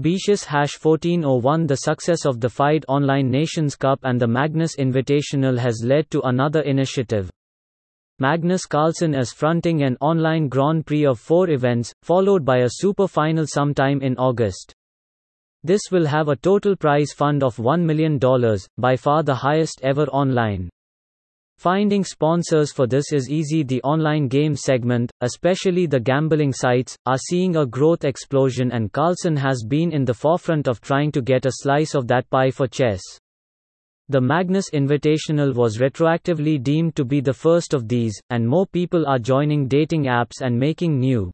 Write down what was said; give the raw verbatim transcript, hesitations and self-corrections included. B S fourteen oh one The success of the FIDE Online Nations Cup and the Magnus Invitational has led to another initiative. Magnus Carlsen is fronting an online Grand Prix of four events, followed by a super final sometime in August. This will have a total prize fund of one million dollars, by far the highest ever online. Finding sponsors for this is easy. The online game segment, especially the gambling sites, are seeing a growth explosion, and Carlsen has been in the forefront of trying to get a slice of that pie for chess. The Magnus Invitational was retroactively deemed to be the first of these, and more people are joining dating apps and making new,